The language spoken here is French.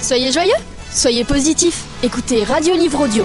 Soyez joyeux, soyez positifs, écoutez Radio Livre Audio.